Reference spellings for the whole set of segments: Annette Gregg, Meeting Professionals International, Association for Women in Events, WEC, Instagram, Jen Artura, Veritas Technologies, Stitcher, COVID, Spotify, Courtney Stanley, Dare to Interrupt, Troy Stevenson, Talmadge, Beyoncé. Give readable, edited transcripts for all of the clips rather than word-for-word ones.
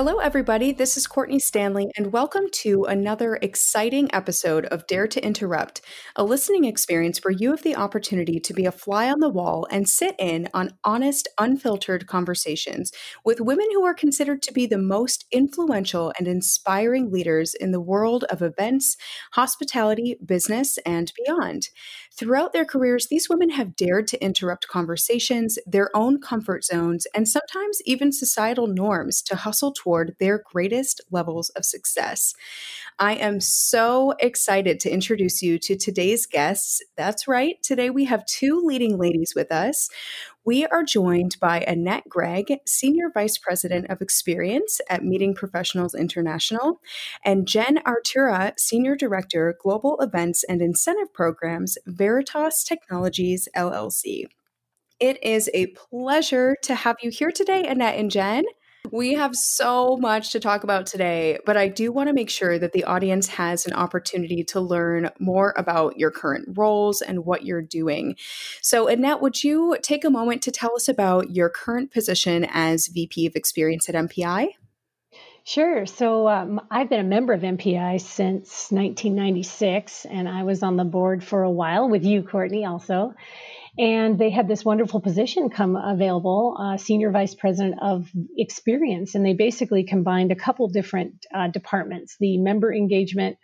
Hello, everybody. This is Courtney Stanley, and welcome to another exciting episode of Dare to Interrupt, a listening experience where you have the opportunity to be a fly on the wall and sit in on honest, unfiltered conversations with women who are considered to be the most influential and inspiring leaders in the world of events, hospitality, business, and beyond. Throughout their careers, these women have dared to interrupt conversations, their own comfort zones, and sometimes even societal norms to hustle toward their greatest levels of success. I am so excited to introduce you to today's guests. That's right. Today we have two leading ladies with us. We are joined by Annette Gregg, Senior Vice President of Experience at Meeting Professionals International, and Jen Artura, Senior Director, Global Events and Incentive Programs, Veritas Technologies, LLC. It is a pleasure to have you here today, Annette and Jen. We have so much to talk about today, but I do want to make sure that the audience has an opportunity to learn more about your current roles and what you're doing. So, Annette, would you take a moment to tell us about your current position as VP of Experience at MPI? Sure. So I've been a member of MPI since 1996, and I was on the board for a while with you, Courtney, also. And they had this wonderful position come available, Senior Vice President of Experience. And they basically combined a couple different departments, the member engagement,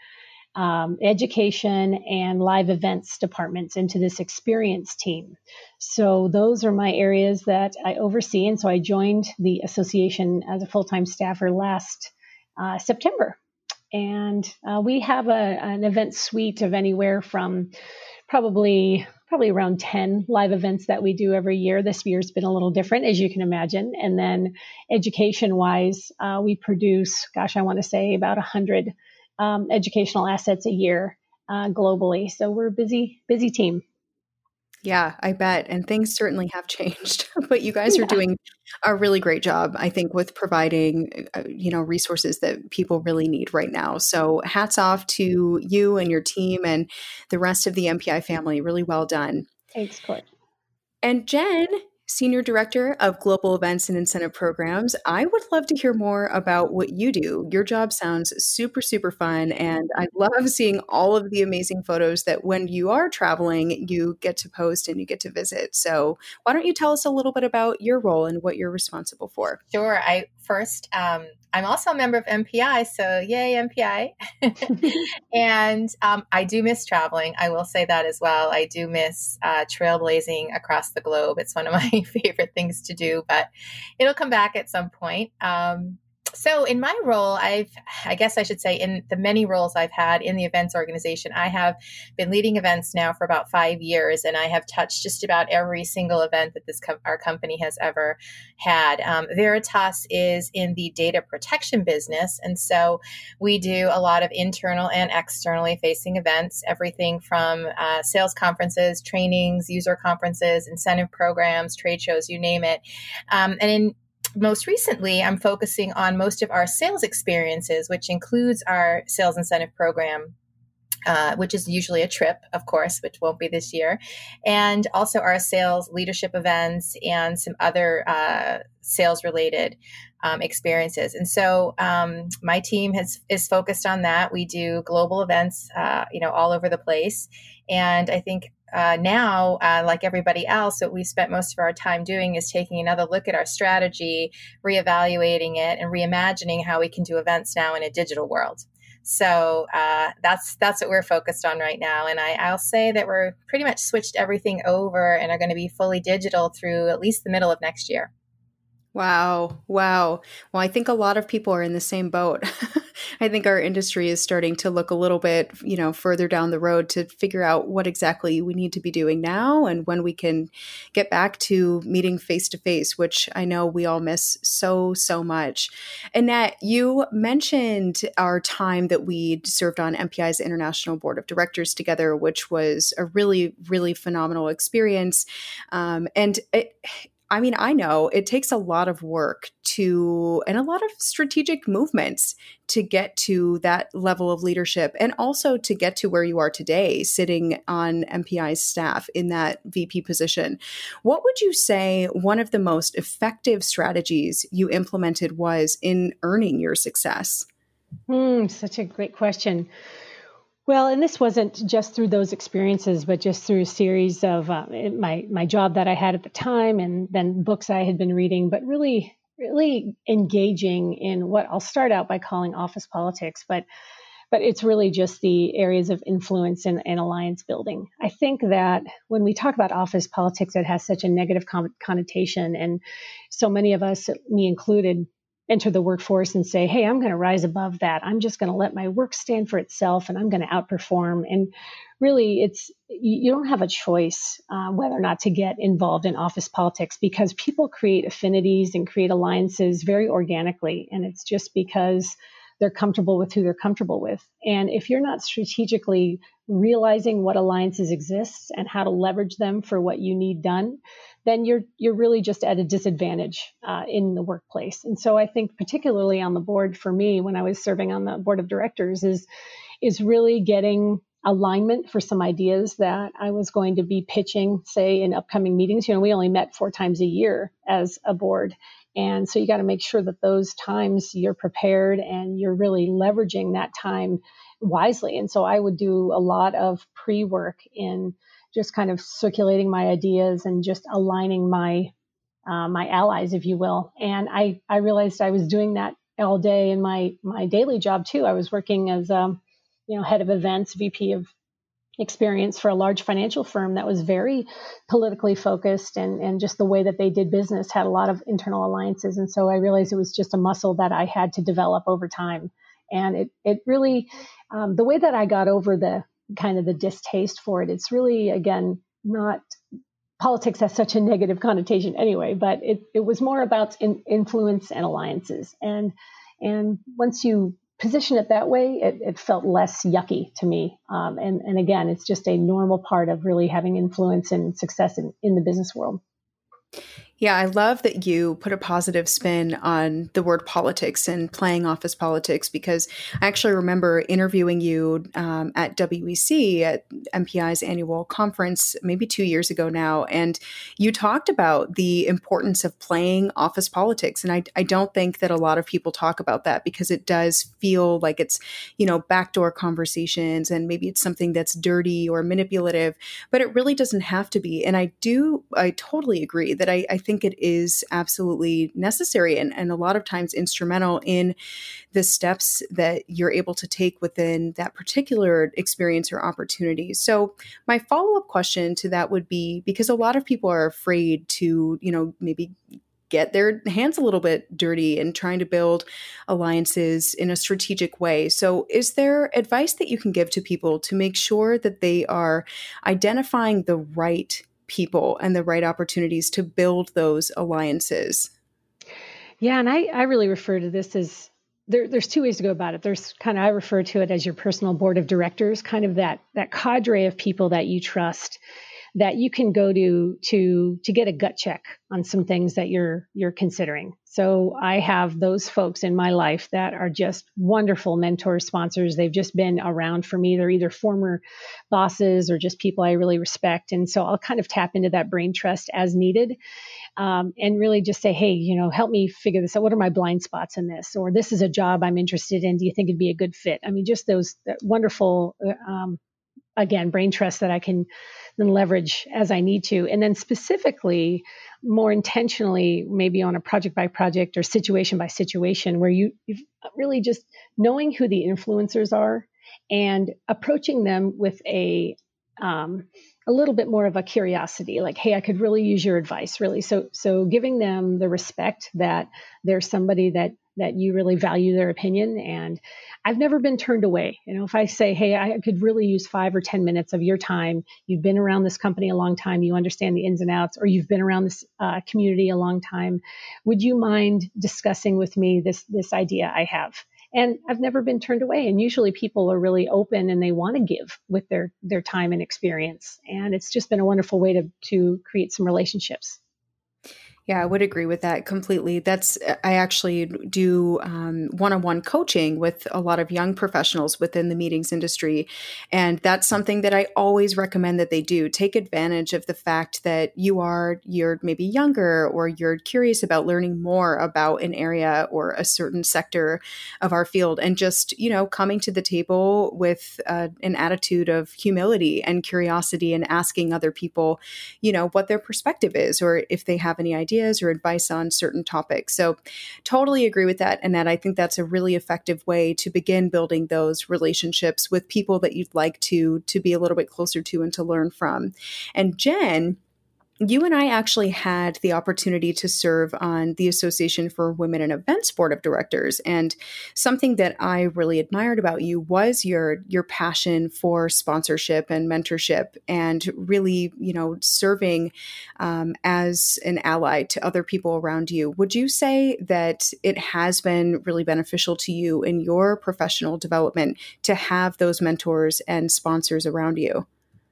education, and live events departments into this experience team. So those are my areas that I oversee. And so I joined the association as a full-time staffer last September. And we have an event suite of anywhere from probably around 10 live events that we do every year. This year's been a little different, as you can imagine. And then education-wise, we produce, I want to say about 100 educational assets a year globally. So we're a busy team. Yeah, I bet. And things certainly have changed, but you guys are doing a really great job, I think, with providing, resources that people really need right now. So hats off to you and your team and the rest of the MPI family. Really well done. Thanks, Court. And Jen, Senior Director of Global Events and Incentive Programs, I would love to hear more about what you do. Your job sounds super, super fun, and I love seeing all of the amazing photos that when you are traveling, you get to post and you get to visit. So why don't you tell us a little bit about your role and what you're responsible for? Sure. I'm also a member of MPI, so yay, MPI. And I do miss traveling. I will say that as well. I do miss trailblazing across the globe. It's one of my favorite things to do, but it'll come back at some point. So in my role, in the many roles I've had in the events organization, I have been leading events now for about 5 years, and I have touched just about every single event that our company has ever had. Veritas is in the data protection business, and so we do a lot of internal and externally facing events, everything from sales conferences, trainings, user conferences, incentive programs, trade shows, you name it. Most recently, I'm focusing on most of our sales experiences, which includes our sales incentive program, which is usually a trip, of course, which won't be this year, and also our sales leadership events and some other sales-related experiences. And so my team is focused on that. We do global events, all over the place, and I think now, like everybody else, what we spent most of our time doing is taking another look at our strategy, reevaluating it, and reimagining how we can do events now in a digital world. So that's what we're focused on right now. And I'll say that we're pretty much switched everything over and are going to be fully digital through at least the middle of next year. Wow. Well, I think a lot of people are in the same boat. I think our industry is starting to look a little bit, further down the road to figure out what exactly we need to be doing now and when we can get back to meeting face-to-face, which I know we all miss so, so much. Annette, you mentioned our time that we served on MPI's International Board of Directors together, which was a really, really phenomenal experience. And I mean, I know it takes a lot of work and a lot of strategic movements to get to that level of leadership, and also to get to where you are today, sitting on MPI's staff in that VP position. What would you say one of the most effective strategies you implemented was in earning your success? Such a great question. Well, and this wasn't just through those experiences, but just through a series of my job that I had at the time, and then books I had been reading, but really engaging in what I'll start out by calling office politics, but it's really just the areas of influence and alliance building. I think that when we talk about office politics, it has such a negative connotation. And so many of us, me included, enter the workforce and say, hey, I'm going to rise above that. I'm just going to let my work stand for itself, and I'm going to outperform. And really, you don't have a choice whether or not to get involved in office politics, because people create affinities and create alliances very organically. And it's just because they're comfortable with who they're comfortable with. And if you're not strategically realizing what alliances exist and how to leverage them for what you need done, then you're really just at a disadvantage in the workplace. And so I think particularly on the board for me, when I was serving on the board of directors, is really getting alignment for some ideas that I was going to be pitching, say, in upcoming meetings. You know, we only met 4 times a year as a board. And so you got to make sure that those times you're prepared and you're really leveraging that time wisely. And so I would do a lot of pre-work in just kind of circulating my ideas and just aligning my allies, if you will. And I realized I was doing that all day in my daily job too. I was working as head of events, VP of experience for a large financial firm that was very politically focused, and just the way that they did business had a lot of internal alliances. And so I realized it was just a muscle that I had to develop over time. And it really, the way that I got over the kind of the distaste for it, it's really, again, not politics has such a negative connotation anyway, but it was more about influence and alliances. And once you position it that way, it felt less yucky to me. And again, it's just a normal part of really having influence and success in the business world. Yeah, I love that you put a positive spin on the word politics and playing office politics, because I actually remember interviewing you at WEC, at MPI's annual conference, maybe 2 years ago now, and you talked about the importance of playing office politics. And I don't think that a lot of people talk about that, because it does feel like it's, backdoor conversations, and maybe it's something that's dirty or manipulative, but it really doesn't have to be. And I totally agree that I think it is absolutely necessary and a lot of times instrumental in the steps that you're able to take within that particular experience or opportunity. So my follow-up question to that would be, because a lot of people are afraid to, maybe get their hands a little bit dirty and trying to build alliances in a strategic way. So is there advice that you can give to people to make sure that they are identifying the right people and the right opportunities to build those alliances? Yeah. And I really refer to this as there's 2 ways to go about it. There's kind of, I refer to it as your personal board of directors, kind of that cadre of people that you trust, that you can go to get a gut check on some things that you're considering. So I have those folks in my life that are just wonderful mentors, sponsors. They've just been around for me. They're either former bosses or just people I really respect. And so I'll kind of tap into that brain trust as needed, and really just say, hey, help me figure this out. What are my blind spots in this? Or this is a job I'm interested in. Do you think it'd be a good fit? I mean, just those wonderful, again, brain trust that I can then leverage as I need to. And then specifically, more intentionally, maybe on a project by project or situation by situation, where you've really just knowing who the influencers are and approaching them with a little bit more of a curiosity, like, hey, I could really use your advice, really. So giving them the respect that they're somebody that you really value their opinion. And I've never been turned away. If I say, hey, I could really use 5 or 10 minutes of your time, you've been around this company a long time, you understand the ins and outs, or you've been around this community a long time, would you mind discussing with me this idea I have? And I've never been turned away. And usually people are really open and they want to give with their time and experience. And it's just been a wonderful way to create some relationships. Yeah, I would agree with that completely. I actually do one-on-one coaching with a lot of young professionals within the meetings industry. And that's something that I always recommend that they do. Take advantage of the fact that you're maybe younger, or you're curious about learning more about an area or a certain sector of our field, and just, coming to the table with an attitude of humility and curiosity, and asking other people, what their perspective is, or if they have any ideas or advice on certain topics. So totally agree with that, Annette. I think that's a really effective way to begin building those relationships with people that you'd like to be a little bit closer to and to learn from. And Jen, you and I actually had the opportunity to serve on the Association for Women in Events Board of Directors. And something that I really admired about you was your passion for sponsorship and mentorship, and really, serving as an ally to other people around you. Would you say that it has been really beneficial to you in your professional development to have those mentors and sponsors around you?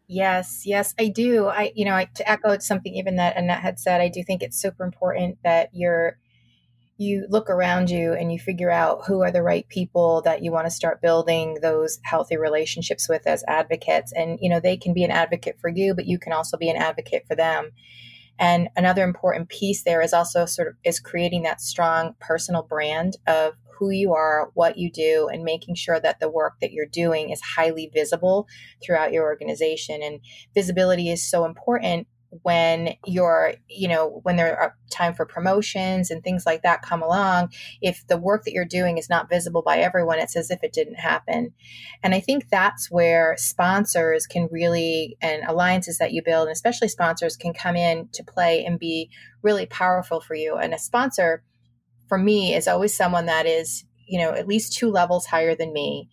Yes, I do. To echo something even that Annette had said, I do think it's super important that you look around you and you figure out who are the right people that you want to start building those healthy relationships with as advocates. And, they can be an advocate for you, but you can also be an advocate for them. And another important piece there is also is creating that strong personal brand of who you are, what you do, and making sure that the work that you're doing is highly visible throughout your organization. And visibility is so important when when there are time for promotions and things like that come along. If the work that you're doing is not visible by everyone, it's as if it didn't happen. And I think that's where sponsors can really, and alliances that you build, and especially sponsors, can come in to play and be really powerful for you. And a sponsor, for me, is always someone that is, at least 2 levels higher than me.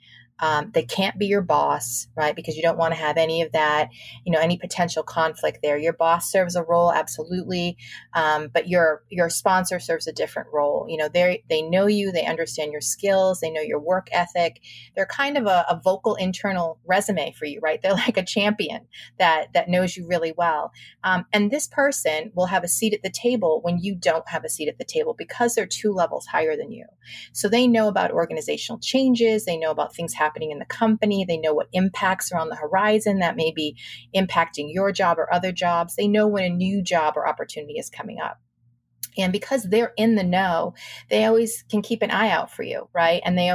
They can't be your boss, right? Because you don't want to have any of that, any potential conflict there. Your boss serves a role, absolutely, but your sponsor serves a different role. They know you, they understand your skills, they know your work ethic. They're kind of a vocal internal resume for you, right? They're like a champion that knows you really well. And this person will have a seat at the table when you don't have a seat at the table, because they're 2 levels higher than you. So they know about organizational changes, they know about things happening in the company. They know what impacts are on the horizon that may be impacting your job or other jobs. They know when a new job or opportunity is coming up. And because they're in the know, they always can keep an eye out for you, right? And they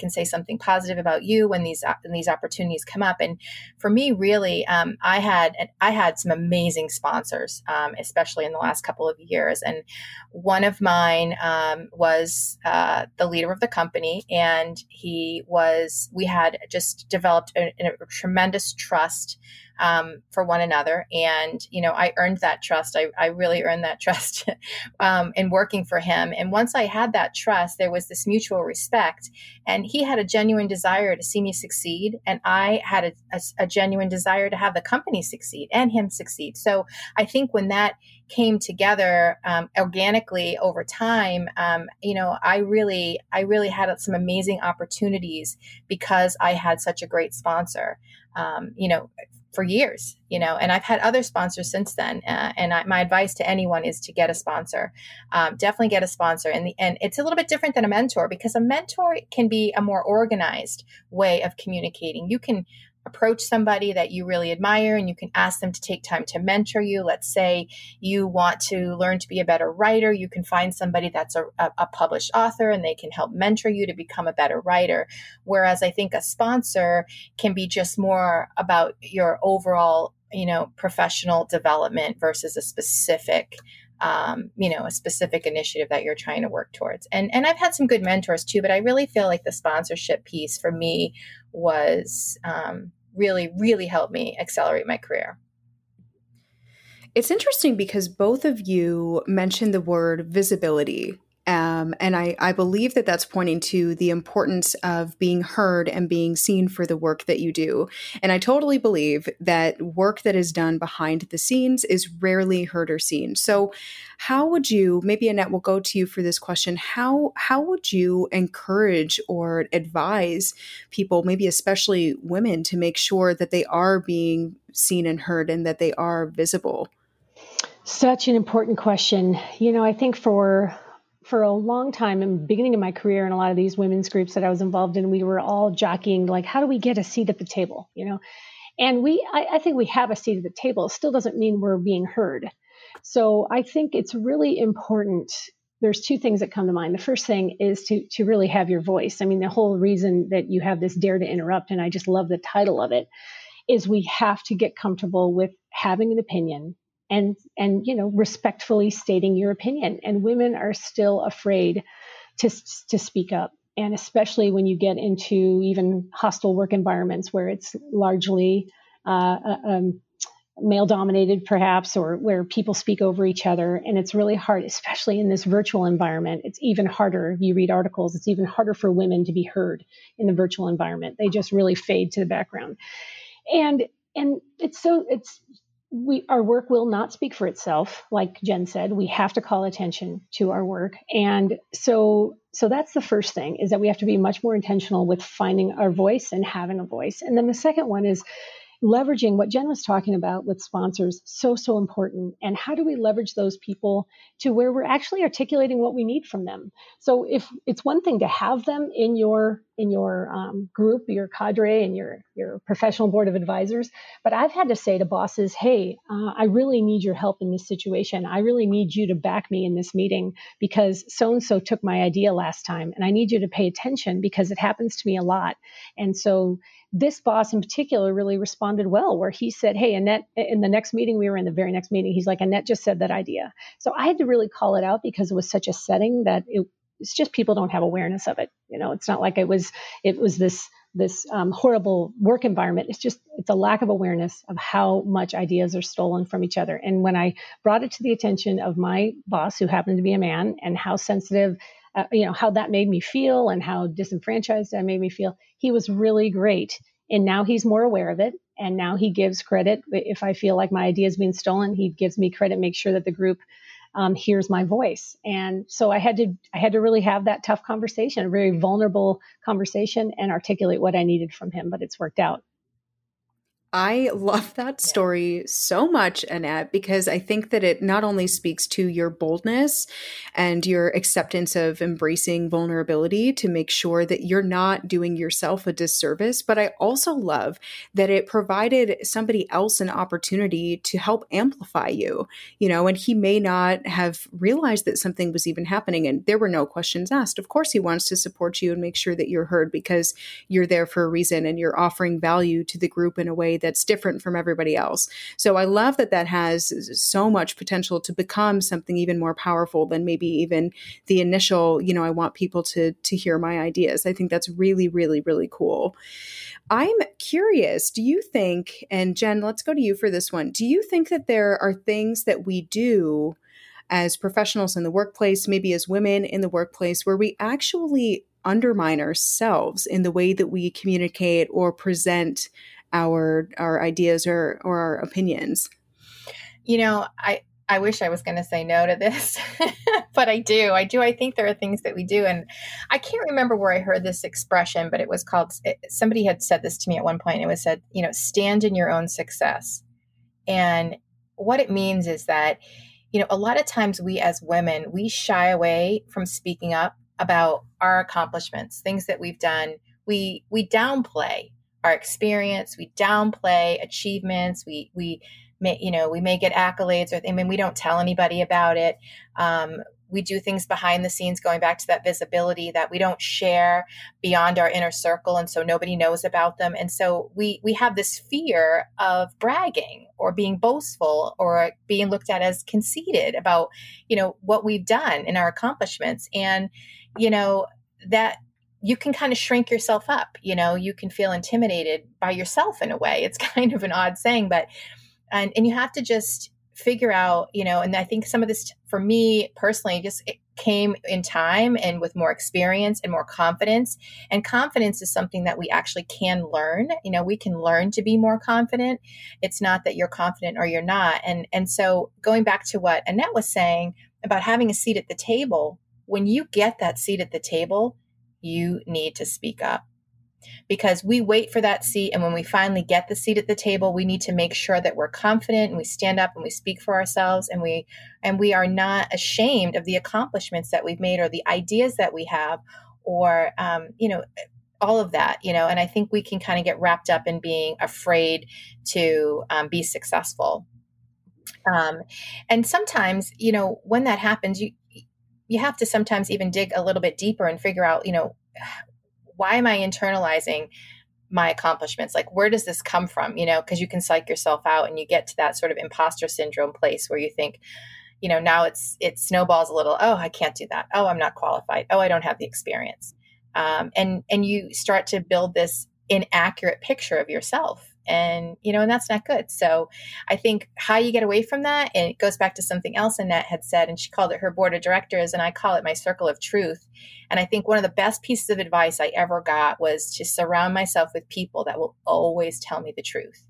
can say something positive about you when these opportunities come up. And for me, really, I had some amazing sponsors, especially in the last couple of years. And one of mine was the leader of the company, and we had just developed a tremendous trust for one another. And, I earned that trust. I really earned that trust in working for him. And once I had that trust, there was this mutual respect, and he had a genuine desire to see me succeed. And I had a genuine desire to have the company succeed and him succeed. So I think when that came together organically over time, I really had some amazing opportunities because I had such a great sponsor, for years, and I've had other sponsors since then. My advice to anyone is to get a sponsor, definitely get a sponsor. And it's a little bit different than a mentor, because a mentor can be a more organized way of communicating. You can approach somebody that you really admire, and you can ask them to take time to mentor you. Let's say you want to learn to be a better writer. You can find somebody that's a published author, and they can help mentor you to become a better writer. Whereas I think a sponsor can be just more about your overall, professional development versus a specific initiative that you're trying to work towards. And I've had some good mentors too, but I really feel like the sponsorship piece for me was really, really helped me accelerate my career. It's interesting because both of you mentioned the word visibility. And I believe that that's pointing to the importance of being heard and being seen for the work that you do. And I totally believe that work that is done behind the scenes is rarely heard or seen. So how would you, maybe Annette will go to you for this question, how would you encourage or advise people, maybe especially women, to make sure that they are being seen and heard and that they are visible? Such an important question. You know, I think for a long time in the beginning of my career in a lot of these women's groups that I was involved in, we were all jockeying, like, how do we get a seat at the table, you know? And I think we have a seat at the table. It still doesn't mean we're being heard. So I think it's really important. There's two things that come to mind. The first thing is to really have your voice. I mean, the whole reason that you have this Dare to Interrupt, and I just love the title of it, is we have to get comfortable with having an opinion and you know, respectfully stating your opinion. And women are still afraid to speak up. And especially when you get into even hostile work environments where it's largely male-dominated, perhaps, or where people speak over each other. And it's really hard, especially in this virtual environment. It's even harder. If you read articles, it's even harder for women to be heard in the virtual environment. They just really fade to the background. And it's so, it's, we, our work will not speak for itself. Like Jen said, we have to call attention to our work. And so that's the first thing, is that we have to be much more intentional with finding our voice and having a voice. And then the second one is leveraging what Jen was talking about with sponsors. So important. And how do we leverage those people to where we're actually articulating what we need from them? So if it's one thing to have them in your group, your cadre, and your professional board of advisors, but I've had to say to bosses, hey, I really need your help in this situation. I really need you to back me in this meeting because so-and-so took my idea last time, and I need you to pay attention because it happens to me a lot. And so this boss in particular really responded well, where he said, hey, Annette, in the next meeting, we were in the very next meeting, he's like, Annette just said that idea. So I had to really call it out because it was such a setting that it's just people don't have awareness of it. You know, it's not like it was this horrible work environment. It's a lack of awareness of how much ideas are stolen from each other. And when I brought it to the attention of my boss, who happened to be a man, and how sensitive, how that made me feel and how disenfranchised that made me feel, he was really great. And now he's more aware of it. And now he gives credit. If I feel like my idea is being stolen, he gives me credit, make sure that the group hears my voice. And so I had to really have that tough conversation, a very vulnerable conversation, and articulate what I needed from him, but it's worked out. I love that story so much, Annette, because I think that it not only speaks to your boldness and your acceptance of embracing vulnerability to make sure that you're not doing yourself a disservice, but I also love that it provided somebody else an opportunity to help amplify you, you know, and he may not have realized that something was even happening and there were no questions asked. Of course, he wants to support you and make sure that you're heard because you're there for a reason and you're offering value to the group in a way that's different from everybody else. So I love that that has so much potential to become something even more powerful than maybe even the initial, you know, I want people to hear my ideas. I think that's really, really, really cool. I'm curious, do you think, and Jen, let's go to you for this one. Do you think that there are things that we do as professionals in the workplace, maybe as women in the workplace, where we actually undermine ourselves in the way that we communicate or present our ideas or our opinions? You know, I wish I was going to say no to this, but I do. I think there are things that we do. And I can't remember where I heard this expression, but it was called, somebody had said this to me at one point. It was said, you know, stand in your own success. And what it means is that, you know, a lot of times we as women, we shy away from speaking up about our accomplishments, things that we've done. We downplay our experience, we downplay achievements. We may get accolades, or we don't tell anybody about it. We do things behind the scenes, going back to that visibility that we don't share beyond our inner circle, and so nobody knows about them. And so we have this fear of bragging or being boastful or being looked at as conceited about, you know, what we've done and our accomplishments, and you know that. You can kind of shrink yourself up, you know, you can feel intimidated by yourself in a way. It's kind of an odd saying, but, and you have to just figure out, you know, and I think some of this for me personally, just it came in time and with more experience and more confidence. And confidence is something that we actually can learn. You know, we can learn to be more confident. It's not that you're confident or you're not. And so going back to what Annette was saying about having a seat at the table, when you get that seat at the table, you need to speak up. because we wait for that seat. And when we finally get the seat at the table, we need to make sure that we're confident and we stand up and we speak for ourselves, and we are not ashamed of the accomplishments that we've made or the ideas that we have, or, all of that, and I think we can kind of get wrapped up in being afraid to be successful. And sometimes, when that happens, you have to sometimes even dig a little bit deeper and figure out, why am I internalizing my accomplishments? Like, where does this come from? Because you can psych yourself out and you get to that sort of imposter syndrome place where you think, now it snowballs a little. Oh, I can't do that. Oh, I'm not qualified. Oh, I don't have the experience. And you start to build this inaccurate picture of yourself, and, and that's not good. So I think how you get away from that, and it goes back to something else Annette had said, and she called it her board of directors, and I call it my circle of truth. And I think one of the best pieces of advice I ever got was to surround myself with people that will always tell me the truth.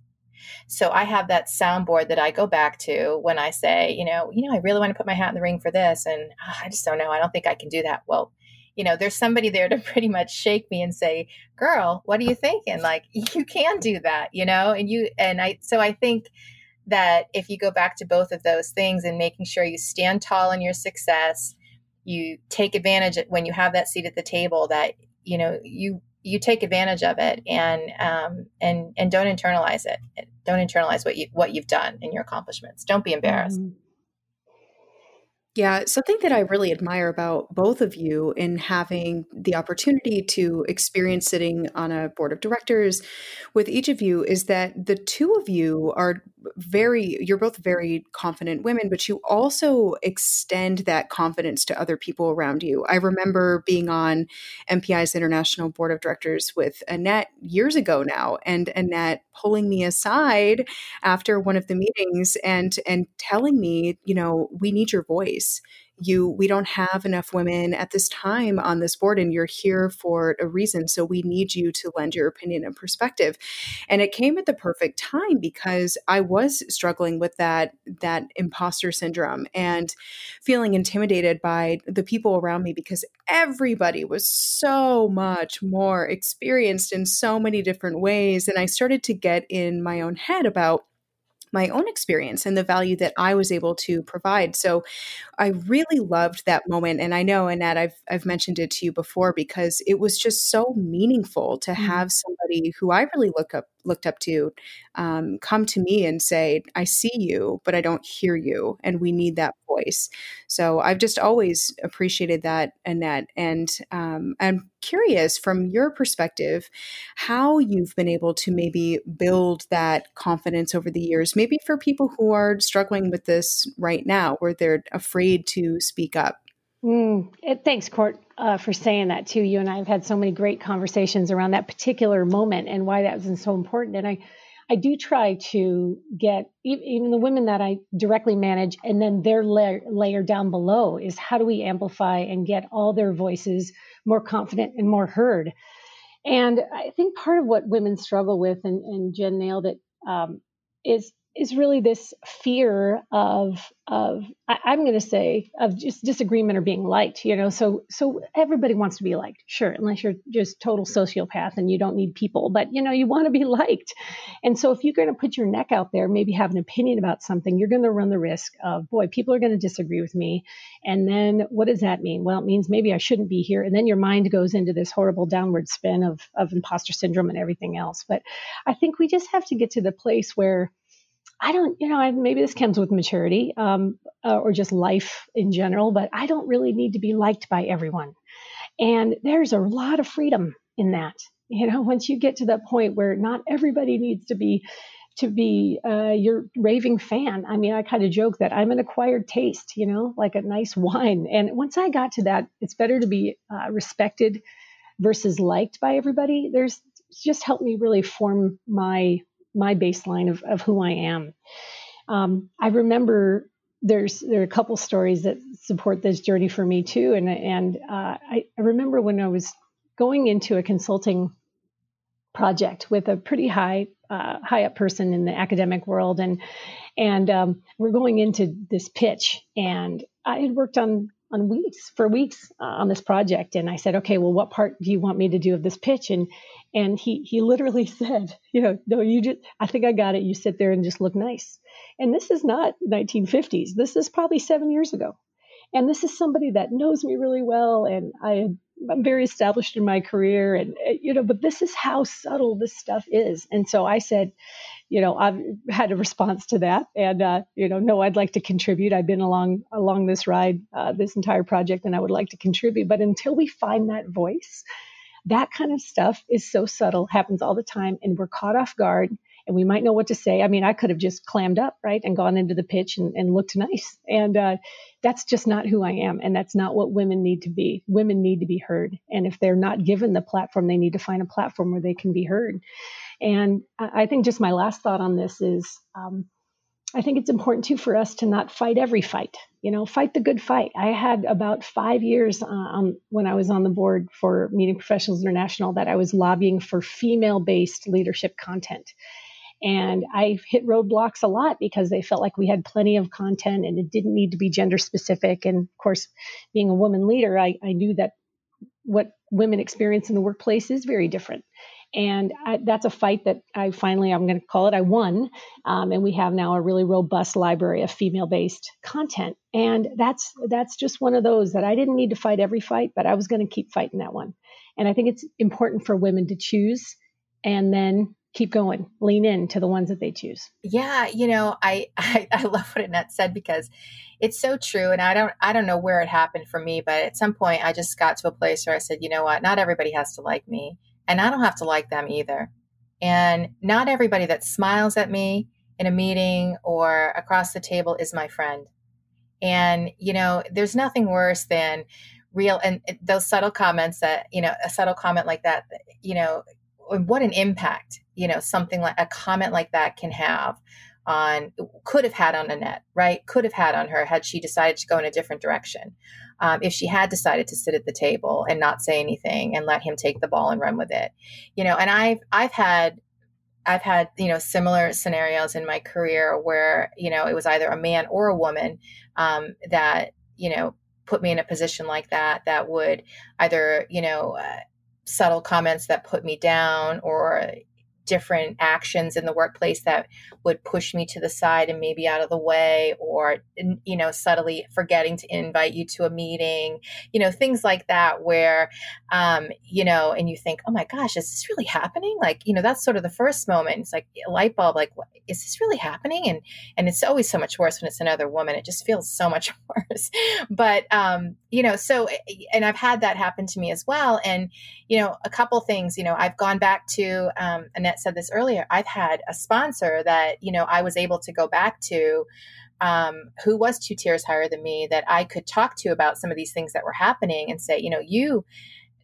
So I have that soundboard that I go back to when I say, I really want to put my hat in the ring for this. And I just don't know. I don't think I can do that. Well, there's somebody there to pretty much shake me and say, girl, what are you thinking? Like, you can do that, So I think that if you go back to both of those things and making sure you stand tall in your success, you take advantage when you have that seat at the table, that, you take advantage of it, and don't internalize it. Don't internalize what you've done and your accomplishments. Don't be embarrassed. Mm-hmm. Yeah, something that I really admire about both of you in having the opportunity to experience sitting on a board of directors with each of you is that the two of you are you're both very confident women, but you also extend that confidence to other people around you. I remember being on MPI's International Board of Directors with Annette years ago now, and Annette pulling me aside after one of the meetings and telling me, we need your voice. We don't have enough women at this time on this board, and you're here for a reason. So we need you to lend your opinion and perspective. And it came at the perfect time because I was struggling with that imposter syndrome and feeling intimidated by the people around me, because everybody was so much more experienced in so many different ways. And I started to get in my own head about my own experience and the value that I was able to provide. So I really loved that moment. And I know, Annette, I've mentioned it to you before, because it was just so meaningful to have somebody who I really looked up to come to me and say, I see you, but I don't hear you. And we need that voice. So I've just always appreciated that, Annette. And I'm curious from your perspective, how you've been able to maybe build that confidence over the years, maybe for people who are struggling with this right now, where they're afraid to speak up. Thanks, Court, for saying that too. You and I have had so many great conversations around that particular moment and why that was so important. And I do try to get even the women that I directly manage, and then their layer down below is, how do we amplify and get all their voices more confident and more heard? And I think part of what women struggle with, and Jen nailed it, is really this fear of just disagreement or being liked, so everybody wants to be liked. Sure. Unless you're just total sociopath and you don't need people, but you want to be liked. And so if you're going to put your neck out there, maybe have an opinion about something, you're going to run the risk of, boy, people are going to disagree with me. And then what does that mean? Well, it means maybe I shouldn't be here. And then your mind goes into this horrible downward spin of imposter syndrome and everything else. But I think we just have to get to the place where maybe this comes with maturity or just life in general, but I don't really need to be liked by everyone. And there's a lot of freedom in that. Once you get to that point where not everybody needs to be your raving fan. I mean, I kind of joke that I'm an acquired taste, like a nice wine. And once I got to that, it's better to be respected versus liked by everybody. It's just helped me really form my baseline of who I am. I remember there are a couple stories that support this journey for me too. I remember when I was going into a consulting project with a pretty high up person in the academic world. And we're going into this pitch, and I had worked on on weeks for weeks on this project. And I said, okay, well, what part do you want me to do of this pitch? And he literally said, you know, no, you just, I think I got it. You sit there and just look nice. And this is not 1950s. This is probably 7 years ago. And this is somebody that knows me really well. And I'm very established in my career, and, you know, but this is how subtle this stuff is. And so I said, you know, I've had a response to that, and, you know, no, I'd like to contribute. I've been along this ride, this entire project, and I would like to contribute. But until we find that voice, that kind of stuff is so subtle, happens all the time, and we're caught off guard, and we might know what to say. I mean, I could have just clammed up, right, and gone into the pitch and looked nice. And that's just not who I am. And that's not what women need to be. Women need to be heard. And if they're not given the platform, they need to find a platform where they can be heard. And I think just my last thought on this is I think it's important, too, for us to not fight every fight, you know, fight the good fight. I had about 5 years when I was on the board for Meeting Professionals International that I was lobbying for female-based leadership content. And I hit roadblocks a lot because they felt like we had plenty of content and it didn't need to be gender specific. And of course, being a woman leader, I knew that what women experience in the workplace is very different. And that's a fight that I'm going to call it, I won. And we have now a really robust library of female-based content. And that's just one of those that I didn't need to fight every fight, but I was going to keep fighting that one. And I think it's important for women to choose and then keep going, lean in to the ones that they choose. Yeah. You know, I love what Annette said because it's so true. And I don't know where it happened for me, but at some point I just got to a place where I said, you know what, not everybody has to like me and I don't have to like them either. And not everybody that smiles at me in a meeting or across the table is my friend. And, you know, there's nothing worse than real, and those subtle comments that, you know, a subtle comment like that, you know, what an impact, you know, something like a comment like that can have could have had on Annette, right? Could have had on her had she decided to go in a different direction. If she had decided to sit at the table and not say anything and let him take the ball and run with it, you know, and I've had, you know, similar scenarios in my career where, you know, it was either a man or a woman that, you know, put me in a position like that would either, you know, subtle comments that put me down or different actions in the workplace that would push me to the side and maybe out of the way, or, you know, subtly forgetting to invite you to a meeting, you know, things like that where, you know, and you think, oh my gosh, is this really happening? Like, you know, that's sort of the first moment. It's like a light bulb, like, what, is this really happening? And it's always so much worse when it's another woman. It just feels so much worse. But, you know, so, and I've had that happen to me as well. And, you know, a couple things, you know, I've gone back to, Annette said this earlier, I've had a sponsor that, you know, I was able to go back to, who was 2 tiers higher than me, that I could talk to about some of these things that were happening and say, you know, you,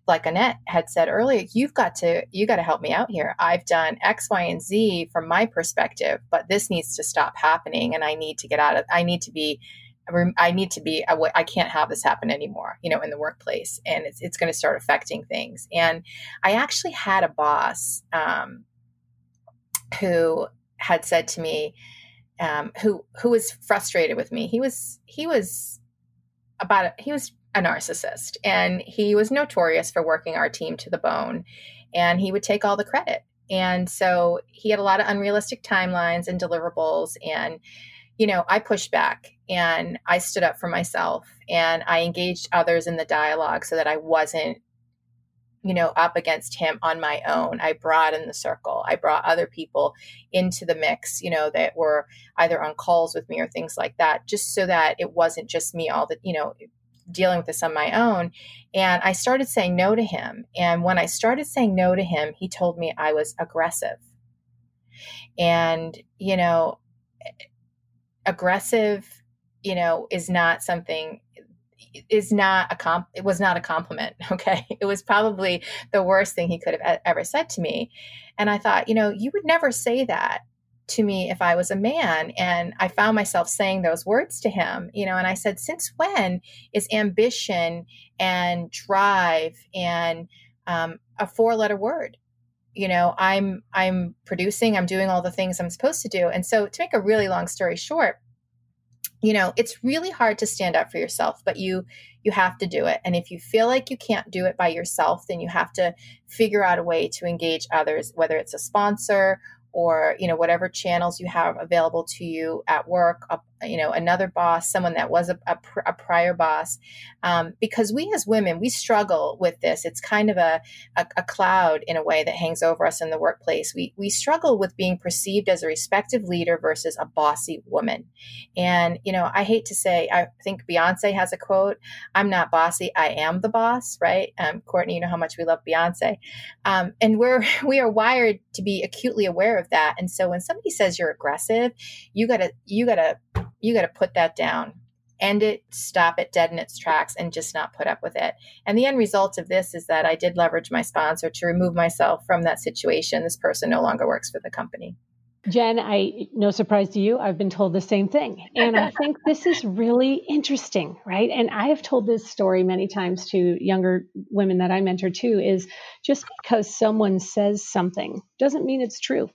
like Annette had said earlier, you got to help me out here. I've done X, Y, and Z from my perspective, but this needs to stop happening. And I need to get out of, I can't have this happen anymore, you know, in the workplace. And it's going to start affecting things. And I actually had a boss, who had said to me, who was frustrated with me. He was a narcissist, and he was notorious for working our team to the bone, and he would take all the credit. And so he had a lot of unrealistic timelines and deliverables, and, you know, I pushed back and I stood up for myself and I engaged others in the dialogue so that I wasn't, you know, up against him on my own. I brought in the circle. I brought other people into the mix, you know, that were either on calls with me or things like that, just so that it wasn't just me all the, you know, dealing with this on my own. And I started saying no to him. And when I started saying no to him, he told me I was aggressive. And, you know, aggressive, you know, it was not a compliment. Okay. It was probably the worst thing he could have ever said to me. And I thought, you know, you would never say that to me if I was a man. And I found myself saying those words to him, you know, and I said, since when is ambition and drive and, a 4-letter word? You know, I'm producing, I'm doing all the things I'm supposed to do. And so to make a really long story short, you know, it's really hard to stand up for yourself, but you have to do it. And if you feel like you can't do it by yourself, then you have to figure out a way to engage others, whether it's a sponsor or, you know, whatever channels you have available to you at work, you know, another boss, someone that was a prior boss, because we as women, we struggle with this. It's kind of a cloud in a way that hangs over us in the workplace. We struggle with being perceived as a respected leader versus a bossy woman. And, you know, I hate to say, I think Beyoncé has a quote, "I'm not bossy, I am the boss," right? Courtney, you know how much we love Beyoncé. And we are wired to be acutely aware of that. And so when somebody says you're aggressive, you gotta put that down, end it, stop it dead in its tracks, and just not put up with it. And the end result of this is that I did leverage my sponsor to remove myself from that situation. This person no longer works for the company. Jen, no surprise to you, I've been told the same thing. And I think this is really interesting, right? And I have told this story many times to younger women that I mentor too, is just because someone says something doesn't mean it's true.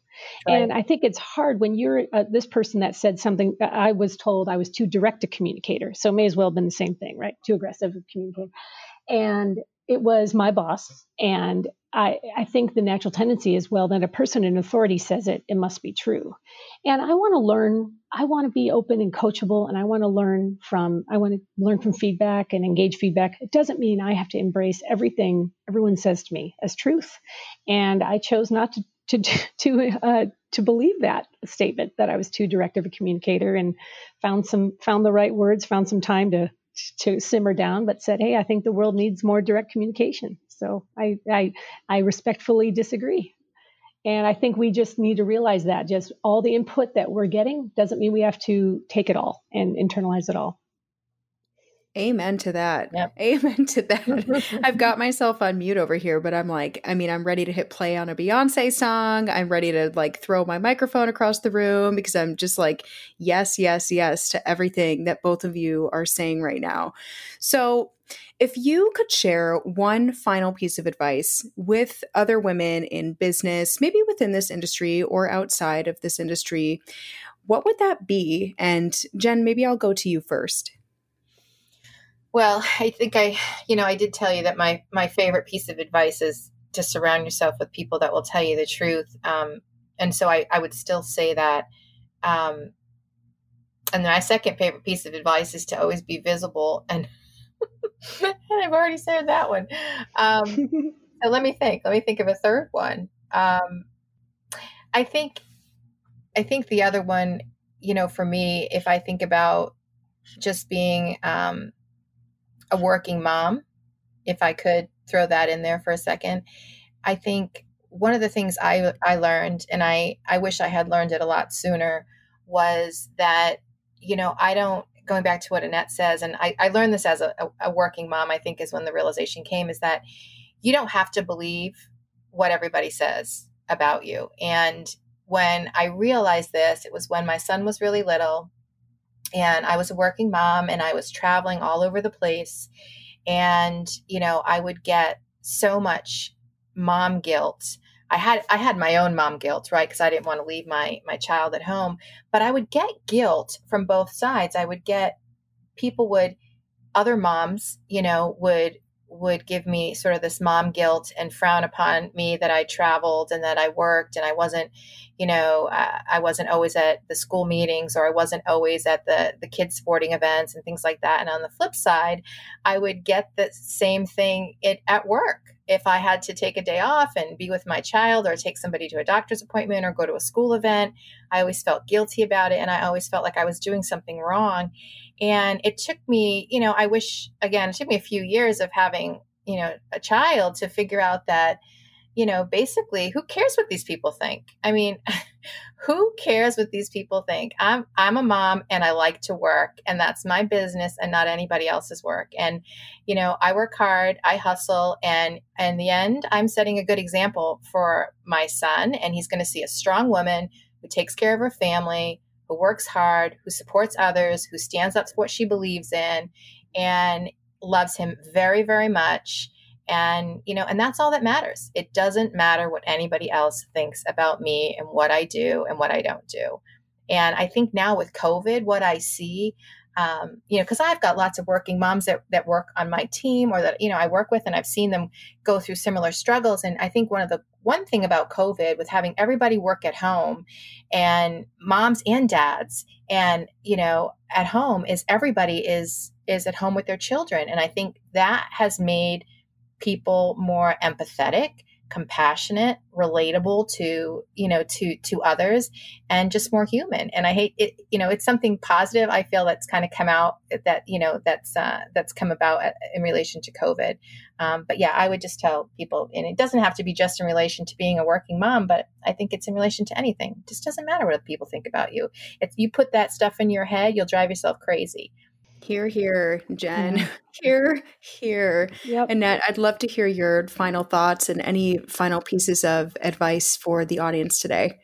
Right. And I think it's hard when you're this person that said something. I was told I was too direct a communicator, so it may as well have been the same thing, right? Too aggressive a communicator. And it was my boss. And I think the natural tendency is, well, then a person in authority says it, it must be true. And I want to learn, I want to be open and coachable, and I want to learn from feedback and engage feedback. It doesn't mean I have to embrace everything everyone says to me as truth. And I chose not to believe that statement that I was too direct of a communicator, and found the right words, found some time to simmer down, but said, "Hey, I think the world needs more direct communication." So I respectfully disagree. And I think we just need to realize that just all the input that we're getting doesn't mean we have to take it all and internalize it all. Amen to that. Yep. Amen to that. I've got myself on mute over here, but I'm like, I mean, I'm ready to hit play on a Beyonce song. I'm ready to like throw my microphone across the room because I'm just like, yes, yes, yes to everything that both of you are saying right now. So if you could share one final piece of advice with other women in business, maybe within this industry or outside of this industry, what would that be? And Jen, maybe I'll go to you first. Well, I think I did tell you that my favorite piece of advice is to surround yourself with people that will tell you the truth. And so I would still say that. And my second favorite piece of advice is to always be visible. And, and I've already said that one. So let me think of a third one. I think the other one, you know, for me, if I think about just being, a working mom, if I could throw that in there for a second, I think one of the things I learned, and I wish I had learned it a lot sooner, was that, you know, going back to what Annette says, and I learned this as a working mom, I think is when the realization came, is that you don't have to believe what everybody says about you. And when I realized this, it was when my son was really little. And I was a working mom and I was traveling all over the place. And, you know, I would get so much mom guilt. I had my own mom guilt, right? Because I didn't want to leave my child at home. But I would get guilt from both sides. Other moms, you know, would give me sort of this mom guilt and frown upon me that I traveled and that I worked and I wasn't, you know, I wasn't always at the school meetings, or I wasn't always at the kids' sporting events and things like that. And on the flip side, I would get the same thing at work. If I had to take a day off and be with my child or take somebody to a doctor's appointment or go to a school event, I always felt guilty about it. And I always felt like I was doing something wrong. And it took me, you know, it took me a few years of having, you know, a child to figure out that, you know, basically who cares what these people think? I mean, who cares what these people think? I'm a mom and I like to work, and that's my business and not anybody else's work. And, you know, I work hard, I hustle, and in the end, I'm setting a good example for my son, and he's going to see a strong woman who takes care of her family, who works hard, who supports others, who stands up to what she believes in, and loves him very, very much. And, you know, and that's all that matters. It doesn't matter what anybody else thinks about me and what I do and what I don't do. And I think now with COVID, what I see, because I've got lots of working moms that work on my team or that, I work with, and I've seen them go through similar struggles. And I think one thing about COVID with having everybody work at home, and moms and dads, and, at home, is everybody is at home with their children. And I think that has made people more empathetic, compassionate, relatable to others, and just more human. And I hate it. It's something positive, I feel, that's kind of come out that's come about in relation to COVID. But yeah, I would just tell people, and it doesn't have to be just in relation to being a working mom, but I think it's in relation to anything. It just doesn't matter what people think about you. If you put that stuff in your head, you'll drive yourself crazy. Hear, hear, Jen. Mm-hmm. Hear, hear. Yep. Annette, I'd love to hear your final thoughts and any final pieces of advice for the audience today.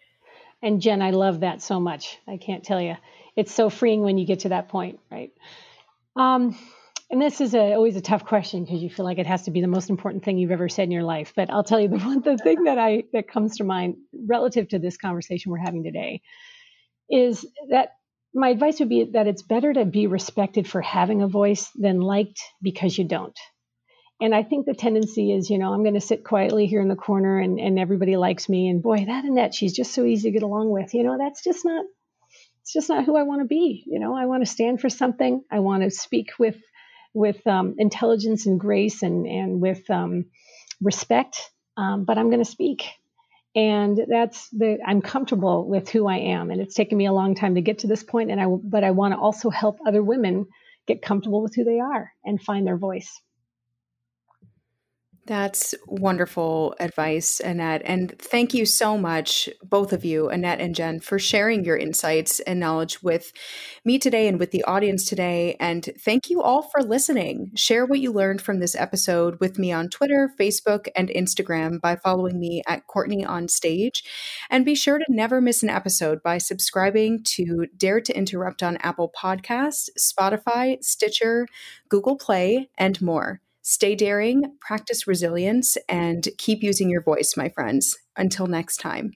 And Jen, I love that so much. I can't tell you. It's so freeing when you get to that point, right? And this is always a tough question, because you feel like it has to be the most important thing you've ever said in your life. But I'll tell you the thing that comes to mind relative to this conversation we're having today is that my advice would be that it's better to be respected for having a voice than liked because you don't. And I think the tendency is, I'm going to sit quietly here in the corner and everybody likes me. And boy, that Annette, she's just so easy to get along with. It's just not who I want to be. I want to stand for something. I want to speak with intelligence and grace and with respect. But I'm going to speak. And I'm comfortable with who I am. And it's taken me a long time to get to this point. But I want to also help other women get comfortable with who they are and find their voice. That's wonderful advice, Annette. And thank you so much, both of you, Annette and Jen, for sharing your insights and knowledge with me today and with the audience today. And thank you all for listening. Share what you learned from this episode with me on Twitter, Facebook, and Instagram by following me at Courtney on Stage. And be sure to never miss an episode by subscribing to Dare to Interrupt on Apple Podcasts, Spotify, Stitcher, Google Play, and more. Stay daring, practice resilience, and keep using your voice, my friends. Until next time.